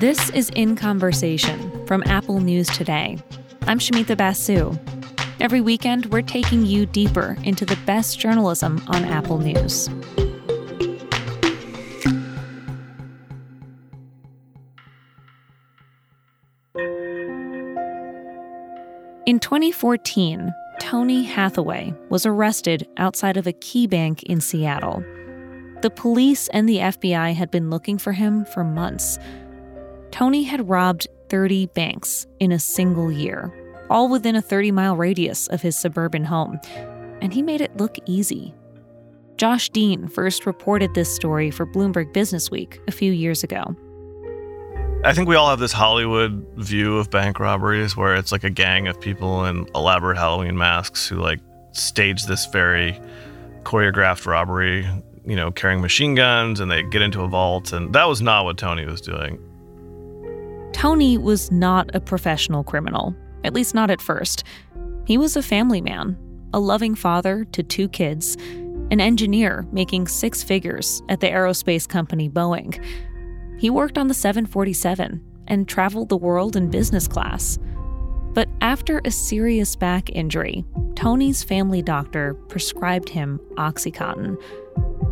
This is In Conversation from Apple News Today. I'm Shamita Basu. Every weekend, we're taking you deeper into the best journalism on Apple News. In 2014, Tony Hathaway was arrested outside of a KeyBank in Seattle. The police and the FBI had been looking for him for months. Tony had robbed 30 banks in a single year, all within a 30-mile radius of his suburban home, and he made it look easy. Josh Dean first reported this story for Bloomberg Businessweek a few years ago. I think we all have this Hollywood view of bank robberies where it's like a gang of people in elaborate Halloween masks who like stage this very choreographed robbery, you know, carrying machine guns, and they get into a vault. And that was not what Tony was doing. Tony was not a professional criminal, at least not at first. He was a family man, a loving father to two kids, an engineer making six figures at the aerospace company Boeing. He worked on the 747 and traveled the world in business class. But after a serious back injury, Tony's family doctor prescribed him OxyContin.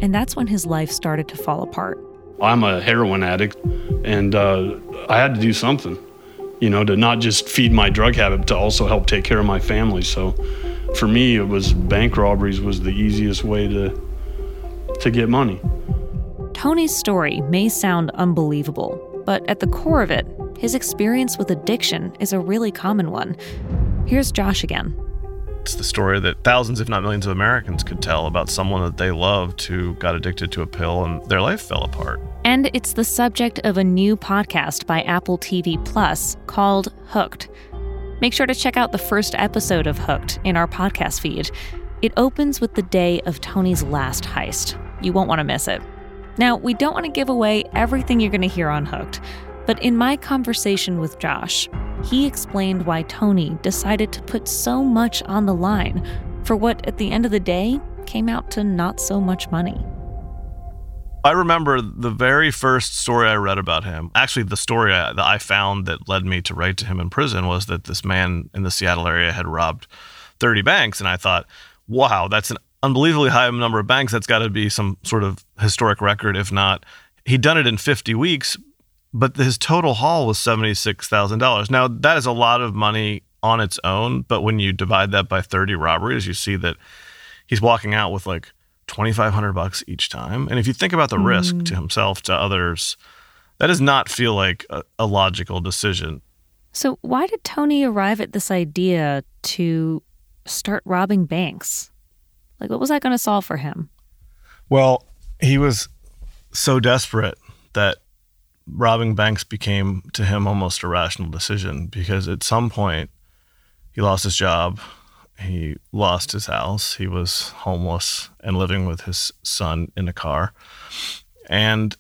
And that's when his life started to fall apart. I'm a heroin addict, and I had to do something, you know, to not just feed my drug habit, to also help take care of my family. So for me, it was bank robberies was the easiest way to get money. Tony's story may sound unbelievable, but at the core of it, his experience with addiction is a really common one. Here's Josh again. It's the story that thousands, if not millions, of Americans could tell about someone that they loved who got addicted to a pill and their life fell apart. And it's the subject of a new podcast by Apple TV Plus called Hooked. Make sure to check out the first episode of Hooked in our podcast feed. It opens with the day of Tony's last heist. You won't want to miss it. Now, we don't want to give away everything you're going to hear on Hooked, but in my conversation with Josh, he explained why Tony decided to put so much on the line for what, at the end of the day, came out to not so much money. I remember the very first story I read about him, actually the story that I found that led me to write to him in prison, was that this man in the Seattle area had robbed 30 banks. And I thought, wow, that's an unbelievably high number of banks. That's got to be some sort of historic record, if not. He'd done it in 50 weeks, but his total haul was $76,000. Now, that is a lot of money on its own, but when you divide that by 30 robberies, you see that he's walking out with like $2,500 each time. And if you think about the risk to himself, to others, that does not feel like a logical decision. So why did Tony arrive at this idea to start robbing banks? Like, what was that going to solve for him? Well, he was so desperate that robbing banks became to him almost a rational decision, because at some point he lost his job, he lost his house, he was homeless and living with his son in a car, and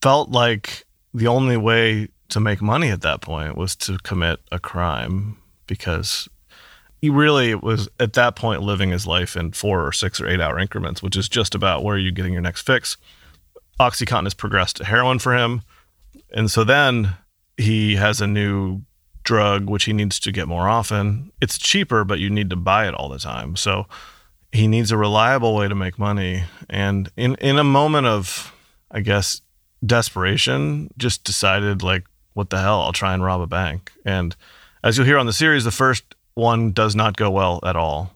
felt like the only way to make money at that point was to commit a crime, because he really was, at that point, living his life in 4 or 6 or 8 hour increments, which is just about where you're getting your next fix. OxyContin has progressed to heroin for him. And so then he has a new drug, which he needs to get more often. It's cheaper, but you need to buy it all the time. So he needs a reliable way to make money. And in a moment of, I guess, desperation, just decided, like, what the hell, I'll try and rob a bank. And as you'll hear on the series, the first one does not go well at all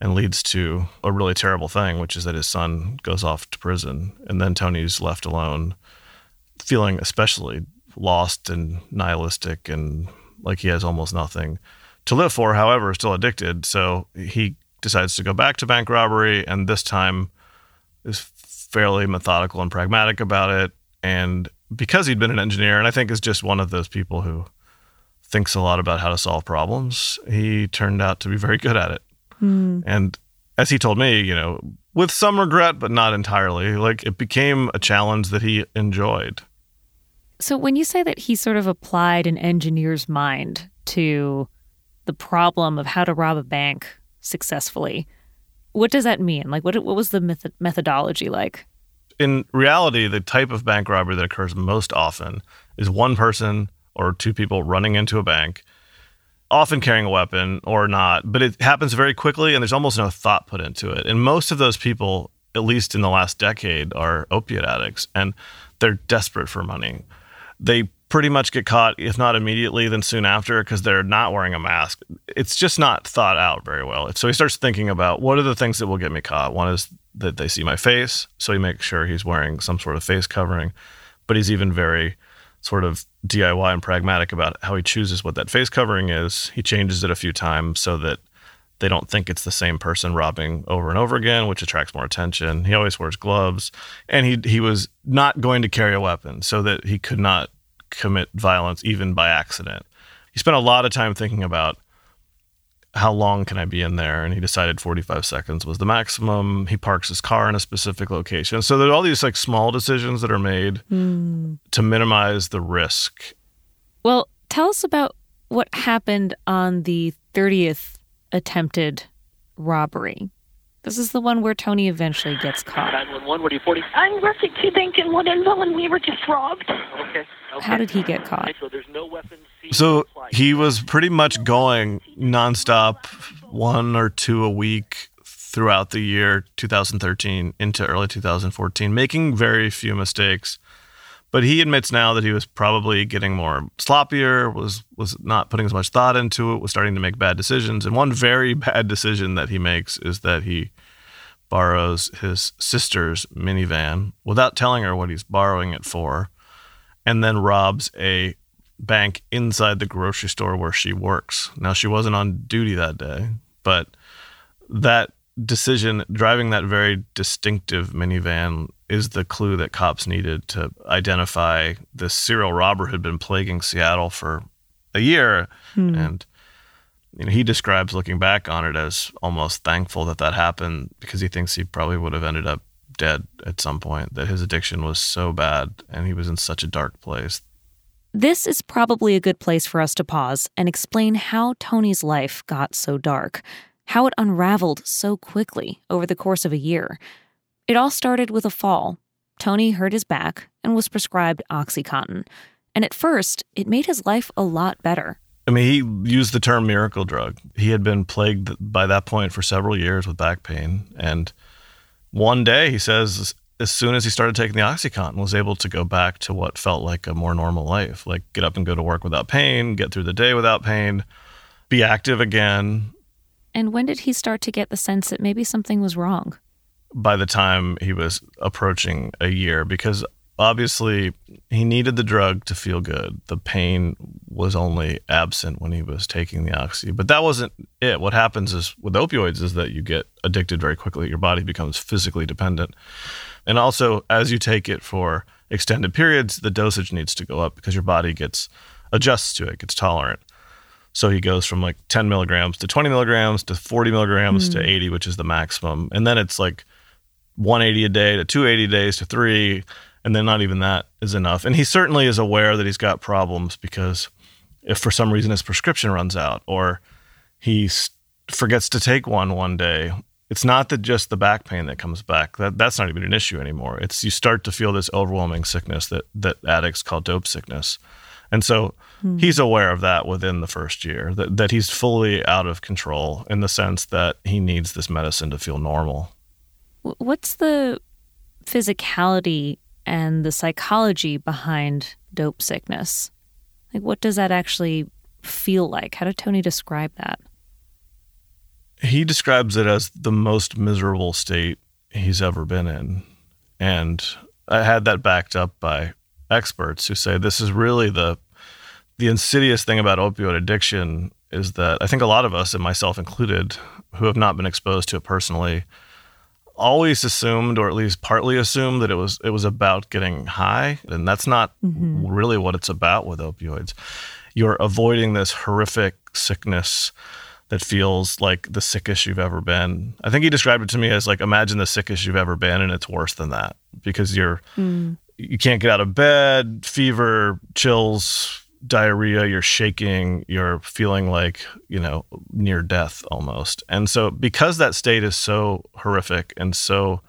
and leads to a really terrible thing, which is that his son goes off to prison. And then Tony's left alone, feeling especially lost and nihilistic and like he has almost nothing to live for, however, still addicted. So he decides to go back to bank robbery, and this time is fairly methodical and pragmatic about it. And because he'd been an engineer, and I think is just one of those people who thinks a lot about how to solve problems, he turned out to be very good at it. And as he told me, you know, with some regret, but not entirely, like it became a challenge that he enjoyed. So when you say that he sort of applied an engineer's mind to the problem of how to rob a bank successfully, what does that mean? Like, what was the methodology like? in reality, the type of bank robbery that occurs most often is one person or two people running into a bank, often carrying a weapon or not, but it happens very quickly and there's almost no thought put into it. And most of those people, at least in the last decade, are opiate addicts and they're desperate for money. They pretty much get caught, if not immediately, then soon after because they're not wearing a mask. It's just not thought out very well. So he starts thinking about what are the things that will get me caught? One is that they see my face. So he makes sure he's wearing some sort of face covering, but he's even very sort of DIY and pragmatic about how he chooses what that face covering is. He changes it a few times so that they don't think it's the same person robbing over and over again, which attracts more attention. He always wears gloves, and he was not going to carry a weapon so that he could not commit violence even by accident. He spent a lot of time thinking about how long can I be in there, and he decided 45 seconds was the maximum. He parks his car in a specific location. So there's all these like small decisions that are made to minimize the risk. Well, tell us about what happened on the 30th attempted robbery. This is the one where Tony eventually gets caught. 911, what are you, 40? I'm working at KeyBank in Woodenville, and we were just robbed. Okay. How did he get caught? So he was pretty much going nonstop, one or two a week throughout the year 2013 into early 2014, making very few mistakes. But he admits now that he was probably getting more sloppier, was not putting as much thought into it, was starting to make bad decisions. And one very bad decision that he makes is that he borrows his sister's minivan without telling her what he's borrowing it for, and then robs a bank inside the grocery store where she works. Now, she wasn't on duty that day, but that decision, driving that very distinctive minivan, is the clue that cops needed to identify this serial robber who'd been plaguing Seattle for a year. And he describes looking back on it as almost thankful that that happened because he thinks he probably would have ended up dead at some point, that his addiction was so bad and he was in such a dark place. This is probably a good place for us to pause and explain how Tony's life got so dark, how it unraveled so quickly over the course of a year. It all started with a fall. Tony hurt his back and was prescribed OxyContin. And at first, it made his life a lot better. I mean, he used the term miracle drug. He had been plagued by that point for several years with back pain. And one day, he says, as soon as he started taking the OxyContin, was able to go back to what felt like a more normal life, like get up and go to work without pain, get through the day without pain, be active again. And when did he start to get the sense that maybe something was wrong? By the time he was approaching a year, because obviously he needed the drug to feel good. The pain was only absent when he was taking the oxy, but that wasn't it. What happens is with opioids is that you get addicted very quickly. Your body becomes physically dependent. And also, as you take it for extended periods, the dosage needs to go up because your body adjusts to it, gets tolerant. So he goes from like 10 milligrams to 20 milligrams to 40 milligrams to 80, which is the maximum. And then it's like 180 a day to 280 days to 3. And then not even that is enough. And he certainly is aware that he's got problems because if for some reason his prescription runs out or he forgets to take one day, it's not that just the back pain that comes back. That's not even an issue anymore. It's you start to feel this overwhelming sickness that addicts call dope sickness. And so he's aware of that within the first year, that he's fully out of control in the sense that he needs this medicine to feel normal. What's the physicality and the psychology behind dope sickness? Like, what does that actually feel like? How did Tony describe that? He describes it as the most miserable state he's ever been in. And I had that backed up by experts who say this is really the insidious thing about opioid addiction is that I think a lot of us, and myself included, who have not been exposed to it personally, always assumed, or at least partly assumed, that it was about getting high. And that's not really what it's about with opioids. You're avoiding this horrific sickness that feels like the sickest you've ever been. I think he described it to me as like, imagine the sickest you've ever been, and it's worse than that because you can't get out of bed, fever, chills, diarrhea, you're shaking, you're feeling like, near death almost. And so because that state is so horrific and so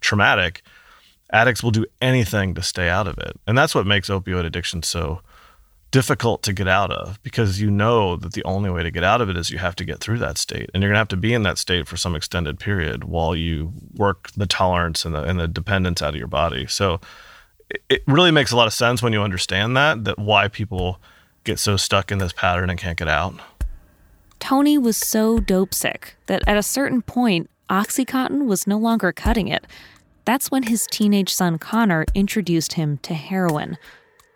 traumatic, addicts will do anything to stay out of it. And that's what makes opioid addiction so difficult to get out of, because you know that the only way to get out of it is you have to get through that state. And you're going to have to be in that state for some extended period while you work the tolerance and the dependence out of your body. So it really makes a lot of sense when you understand that why people get so stuck in this pattern and can't get out. Tony was so dope sick that at a certain point, OxyContin was no longer cutting it. That's when his teenage son Connor introduced him to heroin.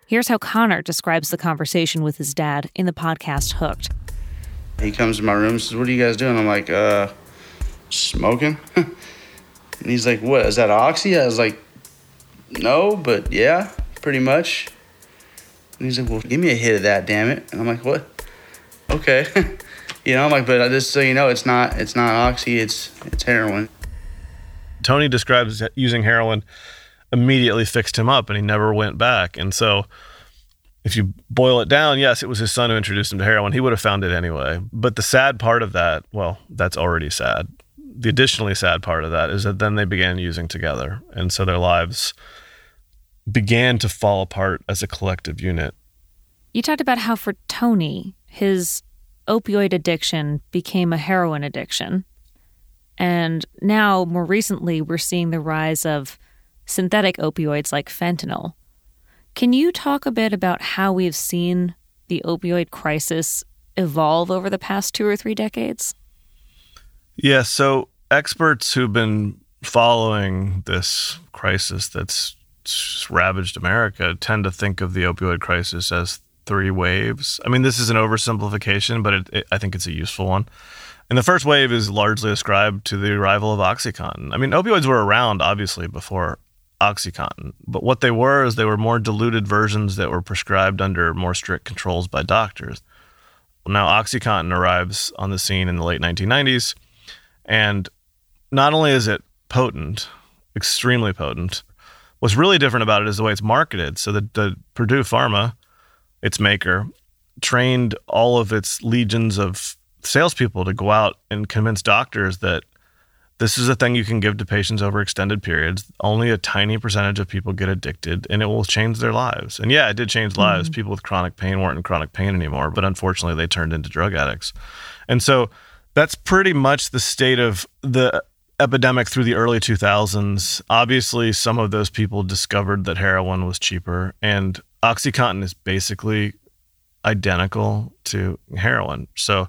Here's how Connor describes the conversation with his dad in the podcast Hooked. He comes to my room and says, "What are you guys doing?" I'm like, smoking. And he's like, "What, is that Oxy?" I was like, "No, but yeah, pretty much." And he's like, "Well, give me a hit of that, damn it." And I'm like, "What? Okay." You know, I'm like, "But just so you know, it's not Oxy, it's heroin." Tony describes using heroin immediately fixed him up, and he never went back. And so if you boil it down, yes, it was his son who introduced him to heroin. He would have found it anyway. But the sad part of that, well, that's already sad. The additionally sad part of that is that then they began using together. And so their lives began to fall apart as a collective unit. You talked about how for Tony, his opioid addiction became a heroin addiction. And now, more recently, we're seeing the rise of synthetic opioids like fentanyl. Can you talk a bit about how we've seen the opioid crisis evolve over the past 2 or 3 decades? Yeah, so experts who've been following this crisis that's ravaged America tend to think of the opioid crisis as 3 waves. I mean, this is an oversimplification, but I think it's a useful one. And the first wave is largely ascribed to the arrival of OxyContin. I mean, opioids were around, obviously, before OxyContin, but what they were is they were more diluted versions that were prescribed under more strict controls by doctors. Now, OxyContin arrives on the scene in the late 1990s, and not only is it potent, extremely potent, what's really different about it is the way it's marketed. So the Purdue Pharma, its maker, trained all of its legions of salespeople to go out and convince doctors that this is a thing you can give to patients over extended periods. Only a tiny percentage of people get addicted, and it will change their lives. And yeah, it did change lives. People with chronic pain weren't in chronic pain anymore, but unfortunately they turned into drug addicts. And so that's pretty much the state of the epidemic through the early 2000s. Obviously, some of those people discovered that heroin was cheaper, and OxyContin is basically identical to heroin. So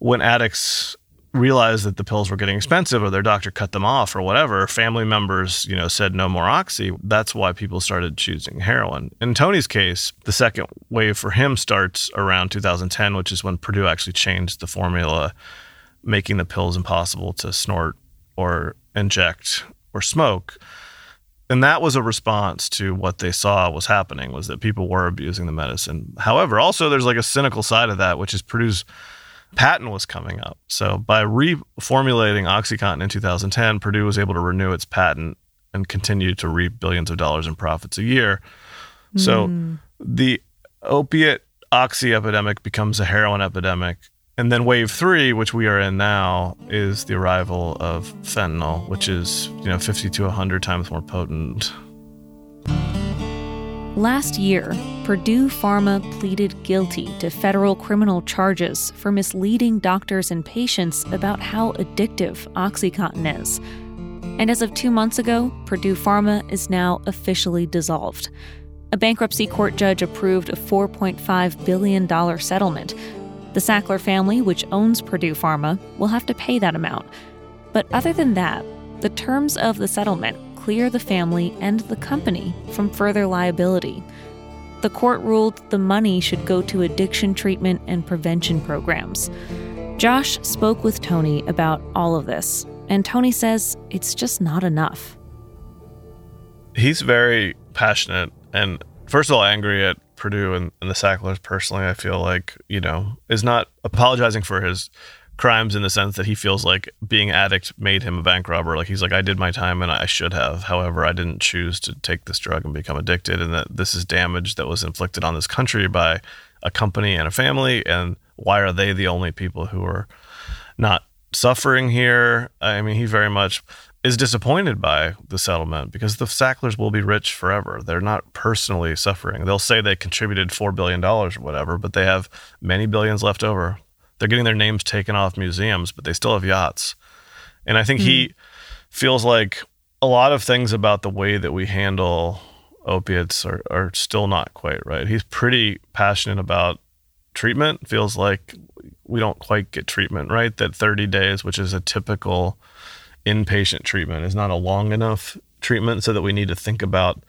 when addicts realized that the pills were getting expensive, or their doctor cut them off, or whatever, family members, said no more Oxy. That's why people started choosing heroin. In Tony's case, the second wave for him starts around 2010, which is when Purdue actually changed the formula, making the pills impossible to snort or inject or smoke. And that was a response to what they saw was happening, was that people were abusing the medicine. However, also there's like a cynical side of that, which is Purdue's patent was coming up. So by reformulating OxyContin in 2010, Purdue was able to renew its patent and continue to reap billions of dollars in profits a year. So the opiate Oxy epidemic becomes a heroin epidemic. And then wave 3, which we are in now, is the arrival of fentanyl, which is, 50 to 100 times more potent. Last year, Purdue Pharma pleaded guilty to federal criminal charges for misleading doctors and patients about how addictive OxyContin is. And as of 2 months ago, Purdue Pharma is now officially dissolved. A bankruptcy court judge approved a $4.5 billion settlement. The Sackler family, which owns Purdue Pharma, will have to pay that amount. But other than that, the terms of the settlement clear the family and the company from further liability. The court ruled the money should go to addiction treatment and prevention programs. Josh spoke with Tony about all of this, and Tony says it's just not enough. He's very passionate and, first of all, angry at Purdue and the Sacklers personally. I feel like, is not apologizing for his crimes in the sense that he feels like being addict made him a bank robber. Like, he's like, I did my time and I should have. However, I didn't choose to take this drug and become addicted, and that this is damage that was inflicted on this country by a company and a family. And why are they the only people who are not suffering here? I mean, he very much is disappointed by the settlement because the Sacklers will be rich forever. They're not personally suffering. They'll say they contributed $4 billion or whatever, but they have many billions left over. They're getting their names taken off museums, but they still have yachts. And I think he feels like a lot of things about the way that we handle opiates are still not quite right. He's pretty passionate about treatment. Feels like we don't quite get treatment right, that 30 days, which is a typical inpatient treatment, is not a long enough treatment, so that we need to think about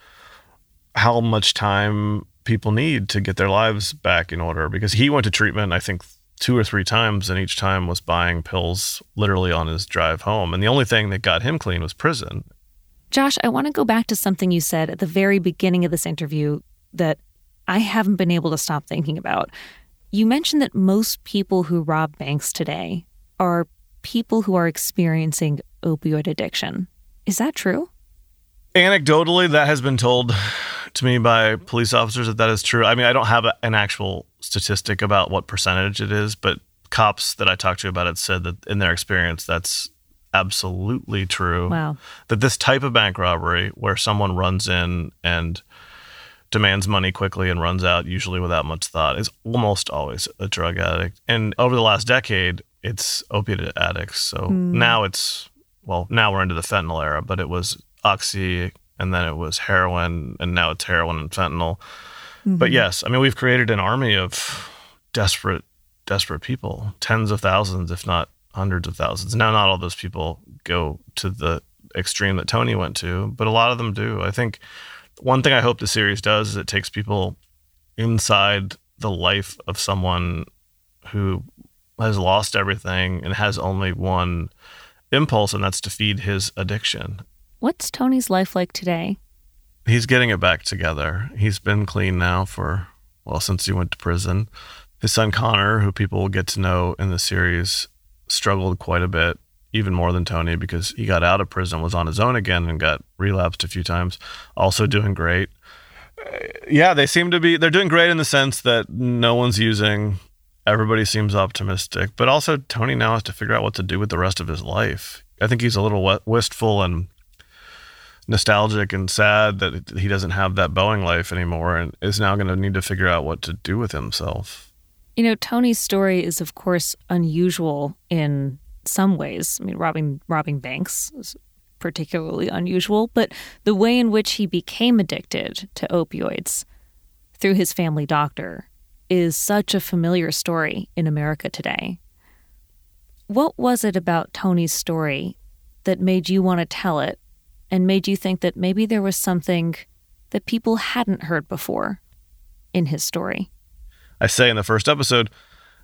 how much time people need to get their lives back in order. Because he went to treatment, I think, 2 or 3 times, and each time was buying pills literally on his drive home. And the only thing that got him clean was prison. Josh, I want to go back to something you said at the very beginning of this interview that I haven't been able to stop thinking about. You mentioned that most people who rob banks today are people who are experiencing opioid addiction. Is that true? Anecdotally, that has been told to me by police officers that is true. I mean, I don't have an actual statistic about what percentage it is, but cops that I talked to about it said that in their experience, that's absolutely true. Wow. That this type of bank robbery where someone runs in and demands money quickly and runs out, usually without much thought, is almost always a drug addict. And over the last decade, it's opiate addicts. So now it's, well, now we're into the fentanyl era, but it was Oxy, and then it was heroin, and now it's heroin and fentanyl. Mm-hmm. But yes, I mean, we've created an army of desperate people, tens of thousands, if not hundreds of thousands. Now, not all those people go to the extreme that Tony went to, but a lot of them do. I think one thing I hope the series does is it takes people inside the life of someone who has lost everything and has only one impulse, and that's to feed his addiction. What's Tony's life like today? He's getting it back together. He's been clean now for, well, since he went to prison. His son Connor, who people will get to know in the series, struggled quite a bit, even more than Tony, because he got out of prison, was on his own again, and got relapsed a few times. Also doing great. Yeah, they seem to be, they're doing great in the sense that no one's using. Everybody seems optimistic. But also, Tony now has to figure out what to do with the rest of his life. I think he's a little wistful and nostalgic and sad that he doesn't have that Boeing life anymore, and is now going to need to figure out what to do with himself. You know, Tony's story is, of course, unusual in some ways. I mean, robbing banks is particularly unusual, but the way in which he became addicted to opioids through his family doctor is such a familiar story in America today. What was it about Tony's story that made you want to tell it, and made you think that maybe there was something that people hadn't heard before in his story? I say in the first episode,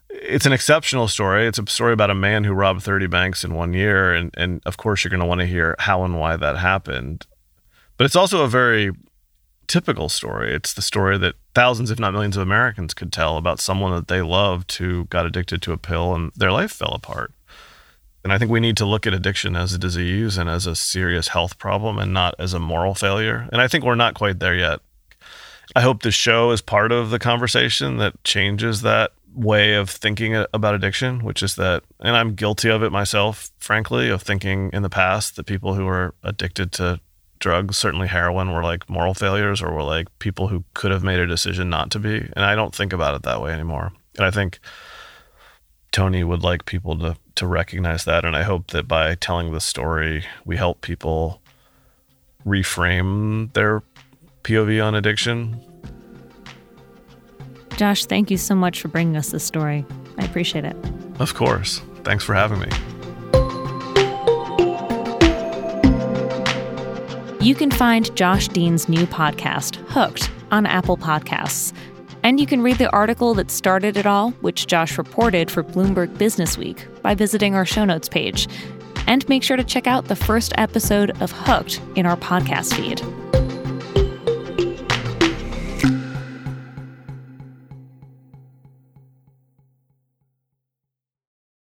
it's an exceptional story. It's a story about a man who robbed 30 banks in 1 year. And of course, you're going to want to hear how and why that happened. But it's also a very typical story. It's the story that thousands, if not millions of Americans could tell about someone that they loved who got addicted to a pill and their life fell apart. And I think we need to look at addiction as a disease and as a serious health problem, and not as a moral failure. And I think we're not quite there yet. I hope the show is part of the conversation that changes that way of thinking about addiction, which is that, and I'm guilty of it myself, frankly, of thinking in the past that people who were addicted to drugs, certainly heroin, were like moral failures, or were like people who could have made a decision not to be. And I don't think about it that way anymore. And I think Tony would like people to recognize that. And I hope that by telling the story, we help people reframe their POV on addiction. Josh, thank you so much for bringing us this story. I appreciate it. Of course. Thanks for having me. You can find Josh Dean's new podcast, Hooked, on Apple Podcasts. And you can read the article that started it all, which Josh reported for Bloomberg Businessweek, by visiting our show notes page. And make sure to check out the first episode of Hooked in our podcast feed.